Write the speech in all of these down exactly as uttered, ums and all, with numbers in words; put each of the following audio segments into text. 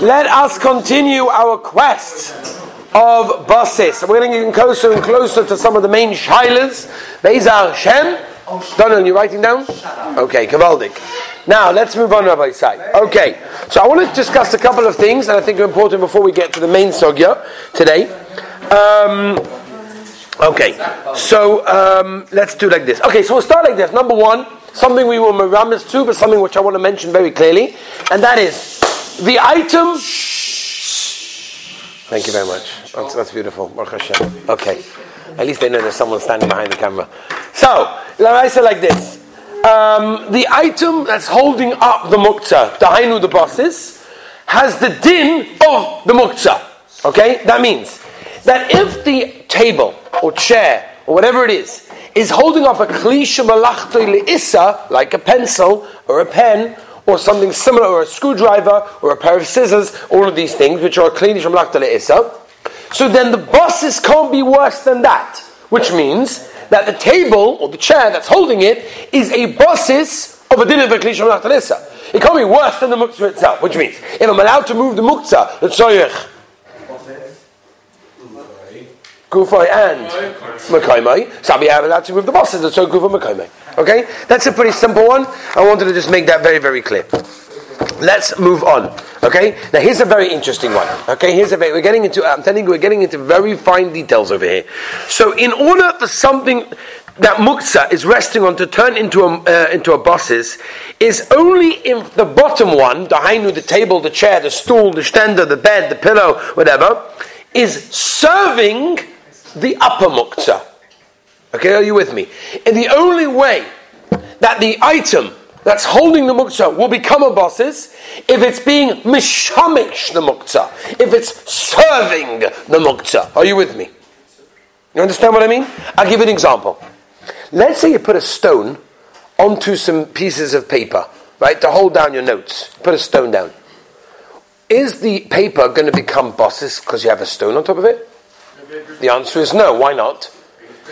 Let us continue our quest of bosses. We're going to get closer and closer to some of the main Shailas. Be'ezah Hashem. Donald, you writing down? Okay, Kvaldik. Now, let's move on, Rabbosai. Okay, so I want to discuss a couple of things that I think are important before we get to the main Sogya today. Um, okay, so um, let's do like this. Okay, so we'll start like this. Number one, something we will meramis to, but something which I want to mention very clearly, and that is the item. Thank you very much. That's, that's beautiful. Okay. At least they know there's someone standing behind the camera. So, lemaisa like this. Um, the item that's holding up the mukta, the hainu, the bosses, has the din of the mukta. Okay? That means that if the table or chair or whatever it is is holding up a Klisha le'isa, like a pencil or a pen, or something similar, or a screwdriver, or a pair of scissors, all of these things, which are klinih from lakta le'isa, so then the bosses can't be worse than that, which means that the table, or the chair that's holding it, is a bosses of a din of a klinih from lakta le'isa. It can't be worse than the muktzah itself, which means, if I'm allowed to move the muktzah, the tsoyich, gufay and makaymai, so I'll be allowed to move the bosses, the tsoyich, gufay, makaymai. Okay, that's a pretty simple one. I wanted to just make that very, very clear. Let's move on. Okay, now here's a very interesting one. Okay, here's a very, we're getting into, I'm telling you, we're getting into very fine details over here. So in order for something that muktzah is resting on to turn into a, uh, into a bosses, is only if the bottom one, the hainu, the table, the chair, the stool, the shtender, the bed, the pillow, whatever, is serving the upper muktzah. Okay, are you with me? And the only way that the item that's holding the muktzah will become a bosses, if it's being mishamish the muktzah, if it's serving the muktzah. Are you with me? You understand what I mean? I'll give you an example. Let's say you put a stone onto some pieces of paper, right, to hold down your notes. Put a stone down. Is the paper going to become bosses because you have a stone on top of it? The answer is no. Why not?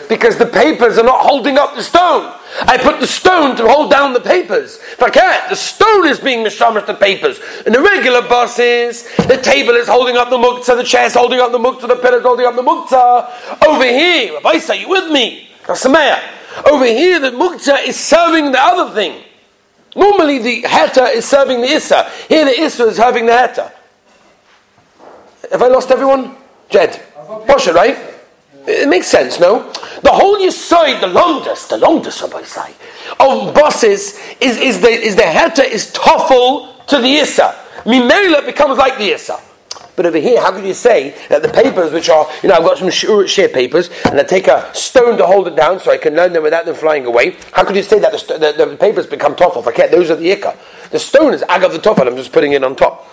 Because the papers are not holding up the stone. I put the stone to hold down the papers. If I can't, the stone is being mishamish the papers. And the regular bosses, the table is holding up the muktzah, the chair is holding up the muktzah, the pillar is holding up the muktzah. Over here, Rabbosai, are you with me? Same. Over here, the muktzah is serving the other thing. Normally the Heta is serving the Issa. Here the Issa is serving the Heta. Have I lost everyone? Jed? Bosher, right? It makes sense, no? The whole Yusoi, the londus, the londus, Rabbosai, of bosses is, is the is the Heta is toffel to the Issa. Mimela becomes like the Issa. But over here, how can you say that the papers, which are, you know, I've got some sheer papers, and I take a stone to hold it down so I can learn them without them flying away. How could you say that the, st- the, the papers become toffel? Forget, those are the ikka. The stone is Agav the toffel, I'm just putting it on top.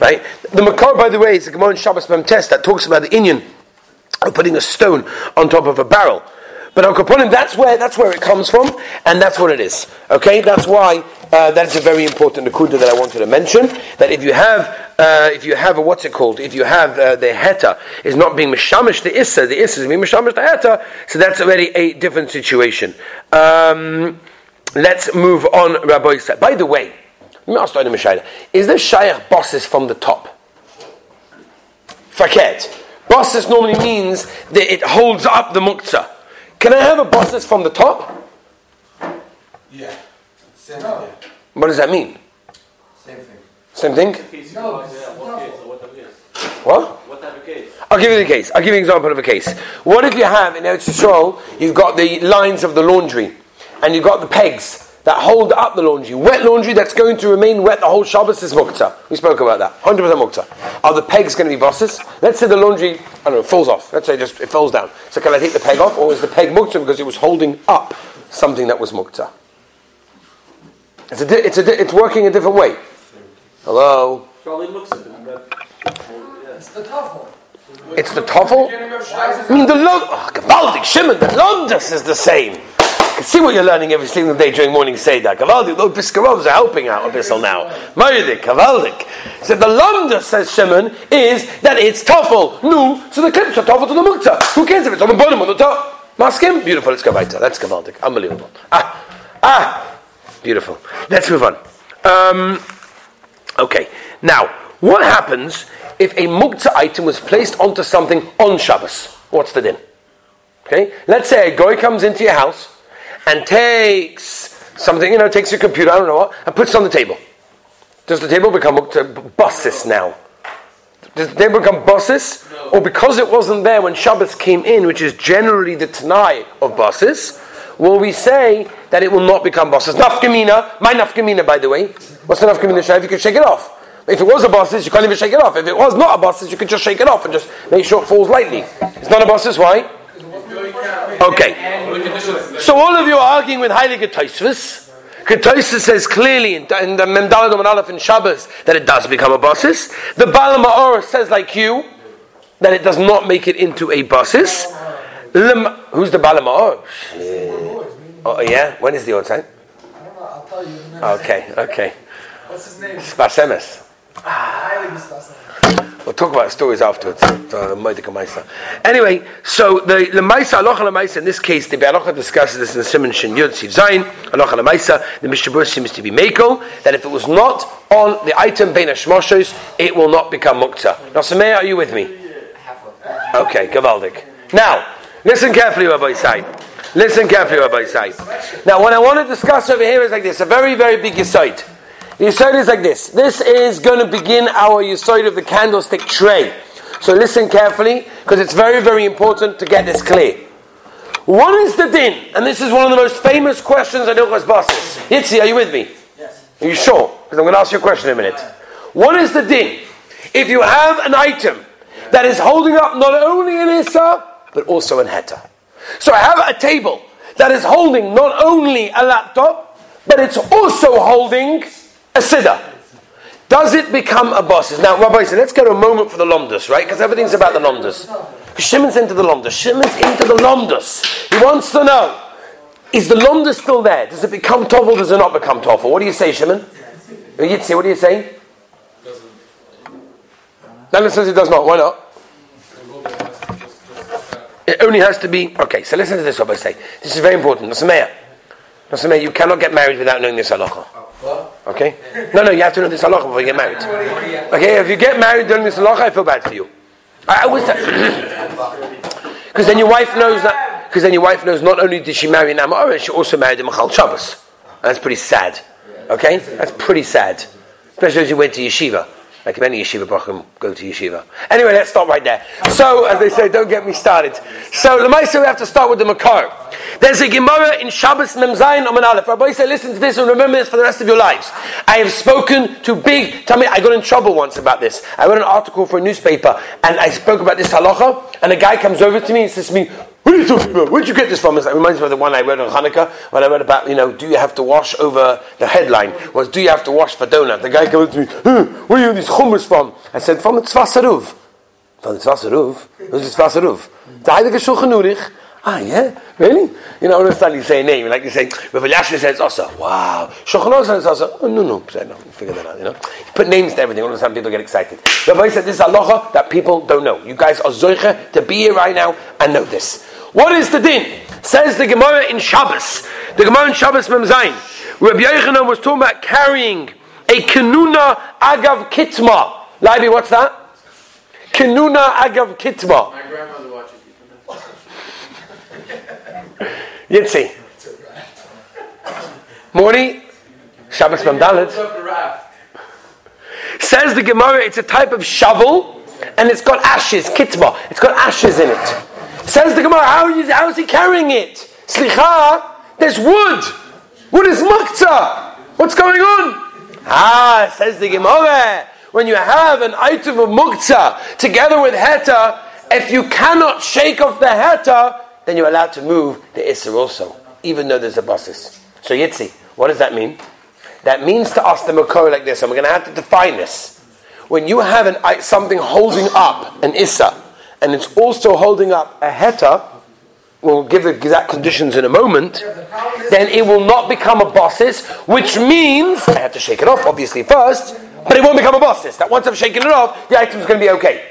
Right? The Makar, by the way, is a Gemara in Shabbos Mem Tes that talks about the inyan of putting a stone on top of a barrel. But on Kaponim, that's where that's where it comes from, and that's what it is. Okay, that's why uh, that's a very important nakuda that I wanted to mention. That if you have, uh, if you have a, what's it called? If you have uh, the heta is not being mishamish the issa, the issa is being mishamish the heta. So that's already a different situation. Um, let's move on, Rabbosai. By the way, let me ask you a shayla. Is there shayach bosses from the top? Faket. Bosses normally means that it holds up the muktzah. Can I have a bosses from the top? Yeah. Same no. thing. What does that mean? Same thing. Same thing? No. What? What type of case? I'll give you the case. I'll give you an example of a case. What if you have, in Eretz Yisrael, you've got the lines of the laundry, and you've got the pegs that hold up the laundry. Wet laundry that's going to remain wet the whole Shabbos is mukta. We spoke about that. one hundred percent mukta. Are the pegs going to be bosses? Let's say the laundry, I don't know, falls off. Let's say just it falls down. So can I take the peg off, or is the peg mukta because it was holding up something that was mukta? It's a, di- it's a, di- it's working a different way. Hello? Probably mukta. It's the toffel. It's the toffel? I mean, the lo- oh, Kvaldik, Shimon, the londus is the same. I can see what you're learning every single day during morning Seder. Kvaldik, those Piskarovs are helping out a bissel now. Moedik, Kvaldik. So the lambda, says Shimon, is that it's toffel. No, so the clips are toffel to the mukta. Who cares if it's on the bottom or the top? Maskim? Beautiful, let's go weiter. That's Kvaldik. Unbelievable. Ah, ah, beautiful. Let's move on. Um, okay, now, What happens if a mukta item was placed onto something on Shabbos? What's the din? Okay, let's say a guy comes into your house and takes something, you know, takes your computer, I don't know what, and puts it on the table. Does the table become mukta, bosses now? Does the table become bosses? No. Or because it wasn't there when Shabbos came in, which is generally the Tanai of bosses, will we say that it will not become bosses? Nafkamina, my Nafkamina, by the way. What's the Nafkamina Shai? You can shake it off. If it was a bosses, you can't even shake it off. If it was not a bosses, you can just shake it off and just make sure it falls lightly. It's not a bosses, why? Okay. So all of you are arguing with Heilige Tosfos. Tosfos says clearly in, in the Mem Daled and Aleph in Shabbos that it does become a bosses. The Baal Ma'or says like you that it does not make it into a bosses. Lem- Who's the Baal Ma'or? Oh yeah. When is the old time? I'll tell you. Okay. Okay. What's his name? Spasemes. We'll talk about stories afterwards. Anyway, so the lemaisa, aloha lemaisa, in this case, the Be'alocha discusses this in the Simon Shin Yud Siv Zayin, aloha lemaisa, the Mishabur seems to be Mako, that if it was not on the item, Bein HaShmoshos, it will not become Mukta. Now, Same, are you with me? Okay, Kvaldik. Now, listen carefully, Rabbosai. Listen carefully, Rabbosai. Now, what I want to discuss over here is like this, a very, very big Yusoi. The Yusoi is like this. This is going to begin our Yusoi of the candlestick tray. So listen carefully, because it's very, very important to get this clear. What is the din? And this is one of the most famous questions I know as bosses. Yitzi, are you with me? Yes. Are you sure? Because I'm going to ask you a question in a minute. What is the din? If you have an item that is holding up not only an Issa, but also an Heta. So I have a table that is holding not only a laptop, but it's also holding a siddur. Does it become a bosses? Now, Rabbi, so let's go to a moment for the londus, right? Because everything's about the londus. Shimon's into the londus. Shimon's into the londus. He wants to know, is the londus still there? Does it become toffel? Does it not become toffel? What do you say, Shimon? Yitzi, what do you say? That says it does not. Why not? It only has to be... Okay, so listen to this, Rabbi, say. This is very important. Nasameya. Nasameya, you cannot get married without knowing this halacha. Okay? No, no, you have to know this halacha before you get married. Okay, if you get married during this halacha, I feel bad for you. I always because then your wife knows that. Because then your wife knows not only did she marry an Amora, she also married a Machal Shabbos. That's pretty sad. Okay, that's pretty sad. Especially as you went to yeshiva, like many yeshiva brachim go to yeshiva. Anyway, let's stop right there. So, as they say, don't get me started. So, lemaisa, we have to start with the Makar. There's a Gemara in Shabbos Mem Zayin Amen Aleph. Rabbi said, listen to this and remember this for the rest of your lives. I have spoken to big... Tell me, I got in trouble once about this. I wrote an article for a newspaper and I spoke about this halacha and a guy comes over to me and says to me, what are you talking about? Where'd you get this from? It reminds me of the one I read on Hanukkah when I read about, you know, do you have to wash over... The headline was, do you have to wash for donut? The guy comes to me, huh, where are you these hummus from? I said, from the Tzvasaruv. From the Tzvasaruv? Who's the Tzvasaruv? The Heilige Shulchan Urich. Ah, yeah? Really? You know, I don't suddenly say a name. Like you say, Rav Eliezer says Asa. Wow. Shulchan says Asa. Oh, no, no. Sorry, no. Figure that out, you know. You put names to everything. All of a sudden people get excited. Rav said, this is halacha that people don't know. You guys are zoiche to be here right now and know this. What is the din? Says the Gemara in Shabbos. The Gemara in Shabbos Mem Zayin. Rabbi Yochanan was talking about carrying a kenuna agav kitma. Libby, what's that? Kenuna agav kitma. My grandmother watches. Yitzi. Morning. Shabbos Mem Dalet. Says the Gemara, it's a type of shovel and it's got ashes, kitma. It's got ashes in it. Says the Gemara, how, you, how is he carrying it? Slicha, there's wood. Wood is mukta. What's going on? Ah, says the Gemara, when you have an item of mukta together with heta, if you cannot shake off the heta, then you're allowed to move the Issa also, even though there's a bosses. So Yitzi, what does that mean? That means to us the Makor like this, and we're going to have to define this. When you have an, something holding up an Issa, and it's also holding up a Heta, we'll give the exact conditions in a moment, then it will not become a bosses, which means, I have to shake it off obviously first, but it won't become a bosses. That once I've shaken it off, the item's going to be okay.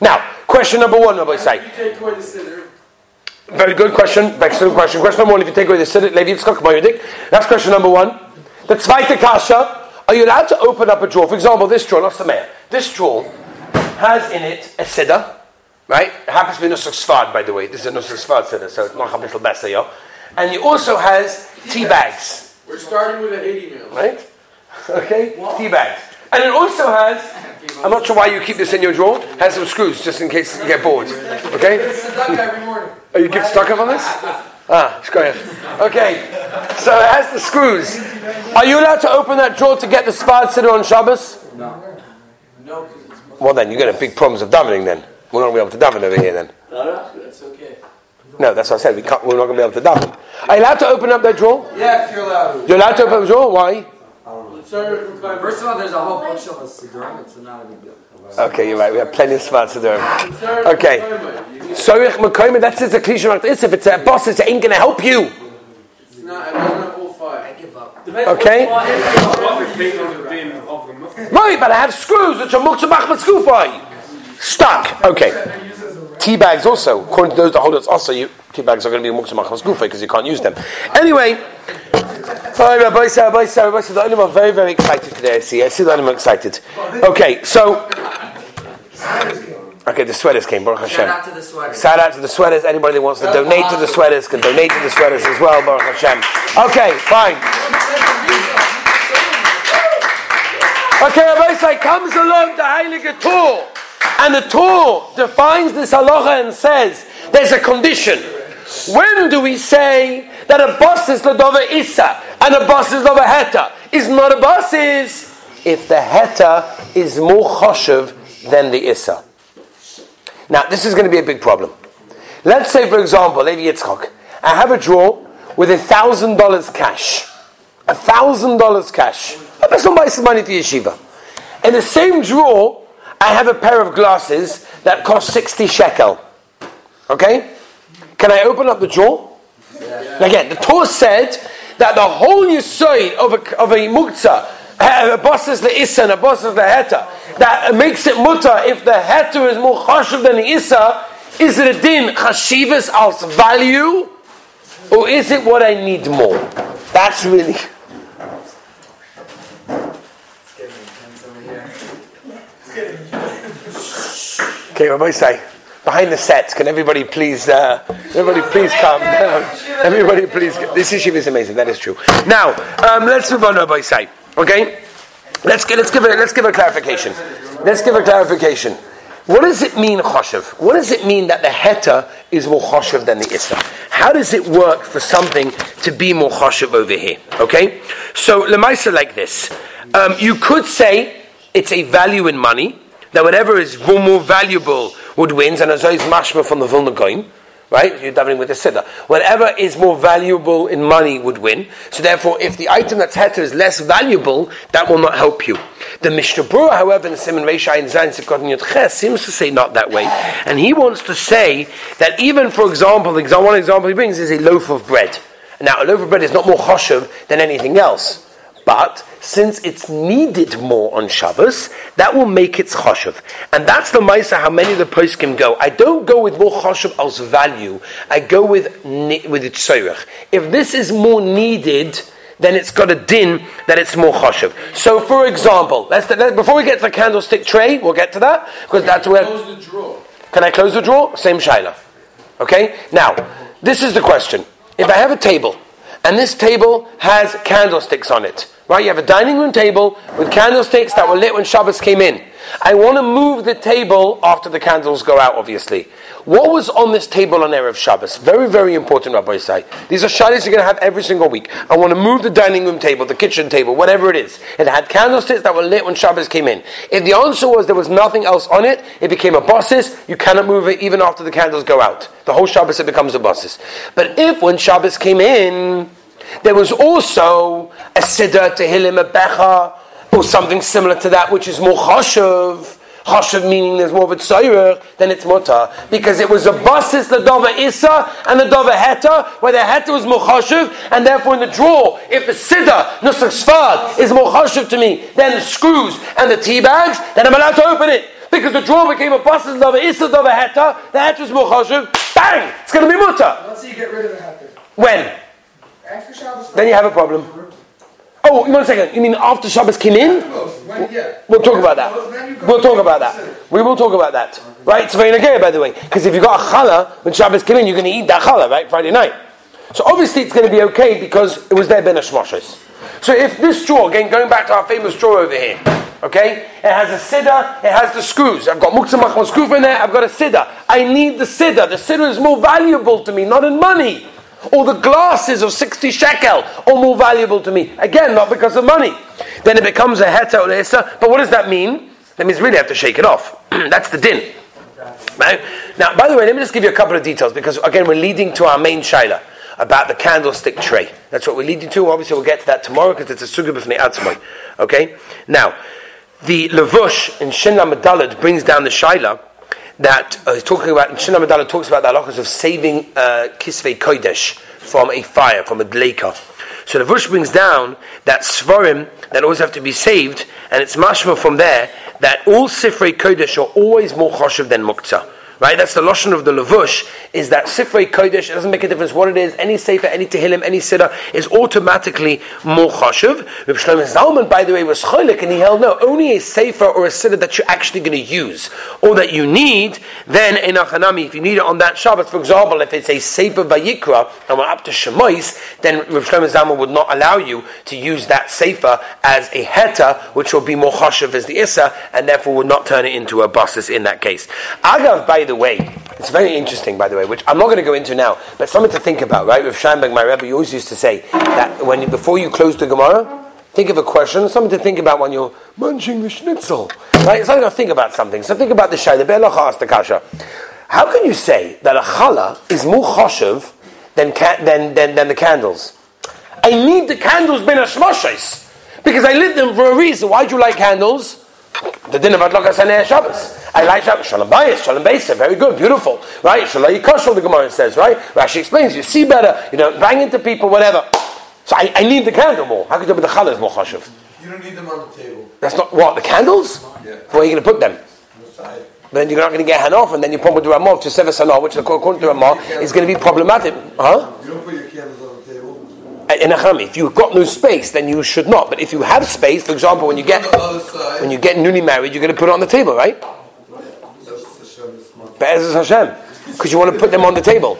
Now, question number one, Rabbi Say. Very good question. Excellent question. Question number one, if you take away the siddur, Levi Yitzchak, my Yudik. That's question number one. The zweite kasha, are you allowed to open up a drawer? For example, this drawer, not the mayor. This troll has in it a Siddur, right? It happens to be Nusach Sfard, by the way. This is a Nusach Sfard Siddur, so it's not a little Basayo. And he also has tea bags. We're starting with an eighty mil. Right? Okay? Wow. Tea bags. And it also has, I'm not sure why you keep this in your drawer, has some screws just in case you get bored. Okay? It's tzedakah every morning. Oh, you give tzedakah on this? Ah, it's great. Okay, so it has the screws. Are you allowed to open that drawer to get the Sfard Siddur on Shabbos? No. No. Well then, you're going to have big problems of davening then. We're not going to be able to daven over here then. No, that's okay. No, that's what I said. We can't, we're not going to be able to daven. Are you allowed to open up that drawer? Yeah, if you're allowed. You're allowed to open up the drawer? Why? First of all, there's a whole bunch of us. It's not a big deal. Okay, you're right. We have plenty of Sfard Siddur. Okay. Soich Mekoyim, that's just a Klisha. If it's a boss, it ain't going to help you. It's not, I don't have all five. I give up. Okay? Right, but I have screws, which are mukta machmas kufay. Stuck. Okay. Tea bags also. According to those that hold it, also, you, tea bags are going to be mukta machmas kufay because you can't use them. Anyway. Hi, Rabbosai, Rabbosai, Rabbosai. The animal are very, very excited today, I see. I see the animal excited. Okay, so... Okay, the sweaters came, Baruch Hashem. Shout out to the sweaters. Shout out to the sweaters. Anybody that wants to donate to the sweaters can donate to the sweaters as well, Baruch Hashem. Okay, fine. Okay, Rabbosai, comes along the Heilige Torah, and the Torah defines this aloha and says, there's a condition. When do we say that a bosses ladova Issa and a bosses ladova Heta is not a bosses if the Heta is more choshev than the Issa? Now, this is going to be a big problem. Let's say, for example, Levi Yitzchok, I have a drawer with a thousand dollars cash, a thousand dollars cash. I put some money to yeshiva. In the same drawer, I have a pair of glasses that cost sixty shekel. Okay. Can I open up the drawer? Yeah. Again, the Torah said that the whole Yusoi of a, of a mukta, a boss is the Issa and a boss is the Heta, that makes it mutter if the Heta is more chashiv than the Issa, is it a din chashivas as value, or is it what I need more? That's really... It's getting intense over here. It's getting intense. Okay, what do I say? Behind the set, can everybody please, uh, everybody please calm down. Everybody please, this issue is amazing. That is true. Now, um, let's move on to Rabbosai. Okay, let's get, let's give a, let's give a clarification. Let's give a clarification. What does it mean choshev? What does it mean that the Heta is more choshev than the Issa? How does it work for something to be more choshev over here? Okay, so lemaisa like this. Um, you could say it's a value in money. That whatever is more valuable would wins, and as always mashma from the Vilna Goyim, right? You're davening with the Siddur. Whatever is more valuable in money would win. So therefore, if the item that's heter is less valuable, that will not help you. The Mishnah Berurah, however, in the Siman Reish Ayin Zayin Sifkot and Yud Ches, seems to say not that way, and he wants to say that even, for example, the one example he brings is a loaf of bread. Now, a loaf of bread is not more choshev than anything else. But since it's needed more on Shabbos, that will make its choshev. And that's the ma'isa how many of the poskim go. I don't go with more choshev as value. I go with with its tzorech. If this is more needed, then it's got a din that it's more choshev. So, for example, let's, let's, before we get to the candlestick tray, we'll get to that because that's where. Close the drawer. Can I close the drawer? Same shaila. Okay. Now, this is the question: if I have a table and this table has candlesticks on it. Right, you have a dining room table with candlesticks that were lit when Shabbos came in. I want to move the table after the candles go out, obviously. What was on this table on Erev Shabbos? Very, very important, Rabbosai. These are Shailas you're going to have every single week. I want to move the dining room table, the kitchen table, whatever it is. It had candlesticks that were lit when Shabbos came in. If the answer was there was nothing else on it, it became a bosses. You cannot move it even after the candles go out. The whole Shabbos, it becomes a bosses. But if when Shabbos came in... there was also a siddur, tehillim, a becha, or something similar to that, which is more choshev. Choshev meaning there's more of a tzorech than it's mutar, because it was a bosses, the dova Issa and the dova Heta, where the Heta was more choshev, and therefore in the drawer, if the siddur, nusach sfard, is more choshev to me than the screws and the tea bags, then I'm allowed to open it, because the drawer became a bosses, the dova Issa, the dova Heta, the Heta was more choshev, bang! It's going to be mutar. Let's see you get rid of the Heta. When? Then you have a problem. Oh, one second. You mean after Shabbos Kinin? We'll talk about that. We'll talk about that. We will talk about that. Right? It's very nagaya, by the way. Because if you've got a challah when Shabbos Kinin, you're going to eat that challah, right? Friday night. So obviously it's going to be okay because it was their ben hashmoshes. So if this straw, again, going back to our famous straw over here, okay? It has a siddur, it has the screws. I've got mukta machmas screw in there, I've got a siddur. I need the siddur. The siddur is more valuable to me, not in money. Or the glasses of sixty shekel are more valuable to me. Again, not because of money. Then it becomes a heta or Issa. But what does that mean? That means really have to shake it off. That's the din. Right? Now, by the way, let me just give you a couple of details because, again, we're leading to our main shaila about the candlestick tray. That's what we're leading to. Obviously, we'll get to that tomorrow because it's a sugya b'fnei atzmai. Okay? Now, the levush in Shin Lamed brings down the shaila that uh, he's talking about, and Shina Madala talks about the halachas of saving uh, Kisvei Kodesh from a fire, from a dleika. So the Vush brings down that Svarim that always have to be saved, and it's mashma from there that all Sifrei Kodesh are always more choshev than Mukta. Right? That's the lashon of the Levush, is that Sifrei Kodesh, it doesn't make a difference what it is, any Sefer, any Tehillim, any Siddur, is automatically more choshev. Reb Shlomo Zalman, by the way, was cholik, and he held, no, only a Sefer or a Siddur that you're actually going to use, or that you need, then in Achanami, if you need it on that Shabbat, for example, if it's a Sefer Vayikra, and we're up to Shemois, then Reb Shlomo Zalman would not allow you to use that Sefer as a Heta, which will be more choshev as the Issa, and therefore would not turn it into a bosses in that case. Agav, by the way, it's very interesting, by the way, which I'm not going to go into now, but something to think about, right? With Scheinberg, my rabbi, you always used to say that when you, before you close the Gemara, think of a question, something to think about when you're munching the schnitzel, right? It's like to think about something. So think about the Shai, the Be'alocha asked the Kasha. How can you say that a challah is more choshev than, ca- than, than, than the candles? I need the candles ben hashmoshes because I lit them for a reason. Why do you light candles? The din of Adlaka Saneh Shabbos. I like Shabbos. Shalom Bayis, Shalom Bayis, very good, beautiful. Right? Shalai Yikoshol, the Gemara says, right? Rashi explains, you see better, you don't bang into people, whatever. So I, I need the candle more. How could you be the challah is more chashuv? You don't need them on the table. That's not, what, the candles? Yeah. Where are you going to put them? On the side. Then you're not going to get hanof, and then you probably do Ramah to Sever Sanah, which according to Ramah is going to be problematic. Huh? You don't put your candles on the table. In Achami, if you've got no space, then you should not. But if you have space, for example, when you get when you get newly married, you're going to put it on the table, right? Be'ez Hashem, because you want to put them on the table.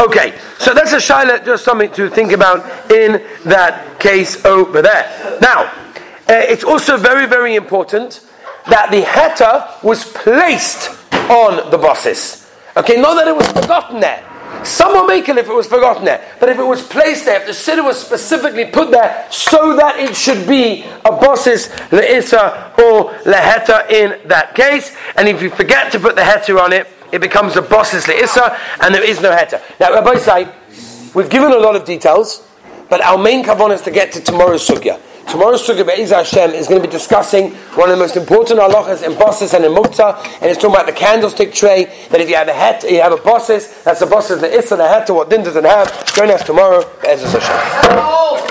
Okay, so that's a shaila, just something to think about in that case over there. Now, uh, it's also very, very important that the heta was placed on the bosses. Okay, not that it was forgotten there. Some will make it if it was forgotten there. But if it was placed there, if the siddur was specifically put there so that it should be a bosses, le'isa, or le'heta in that case. And if you forget to put the heta on it, it becomes a bosses, le'isa, and there is no heta. Now, Rabbosai, we've given a lot of details, but our main kavanah is to get to tomorrow's sugya. Tomorrow's sugya be'ezah Hashem is going to be discussing one of the most important halachas in bosses and in mukta, and it's talking about the candlestick tray. That if you have a het, you have a bosses. That's a bosses, the Issa, the heta. What din doesn't have? Join us tomorrow. Be'ezah Hashem.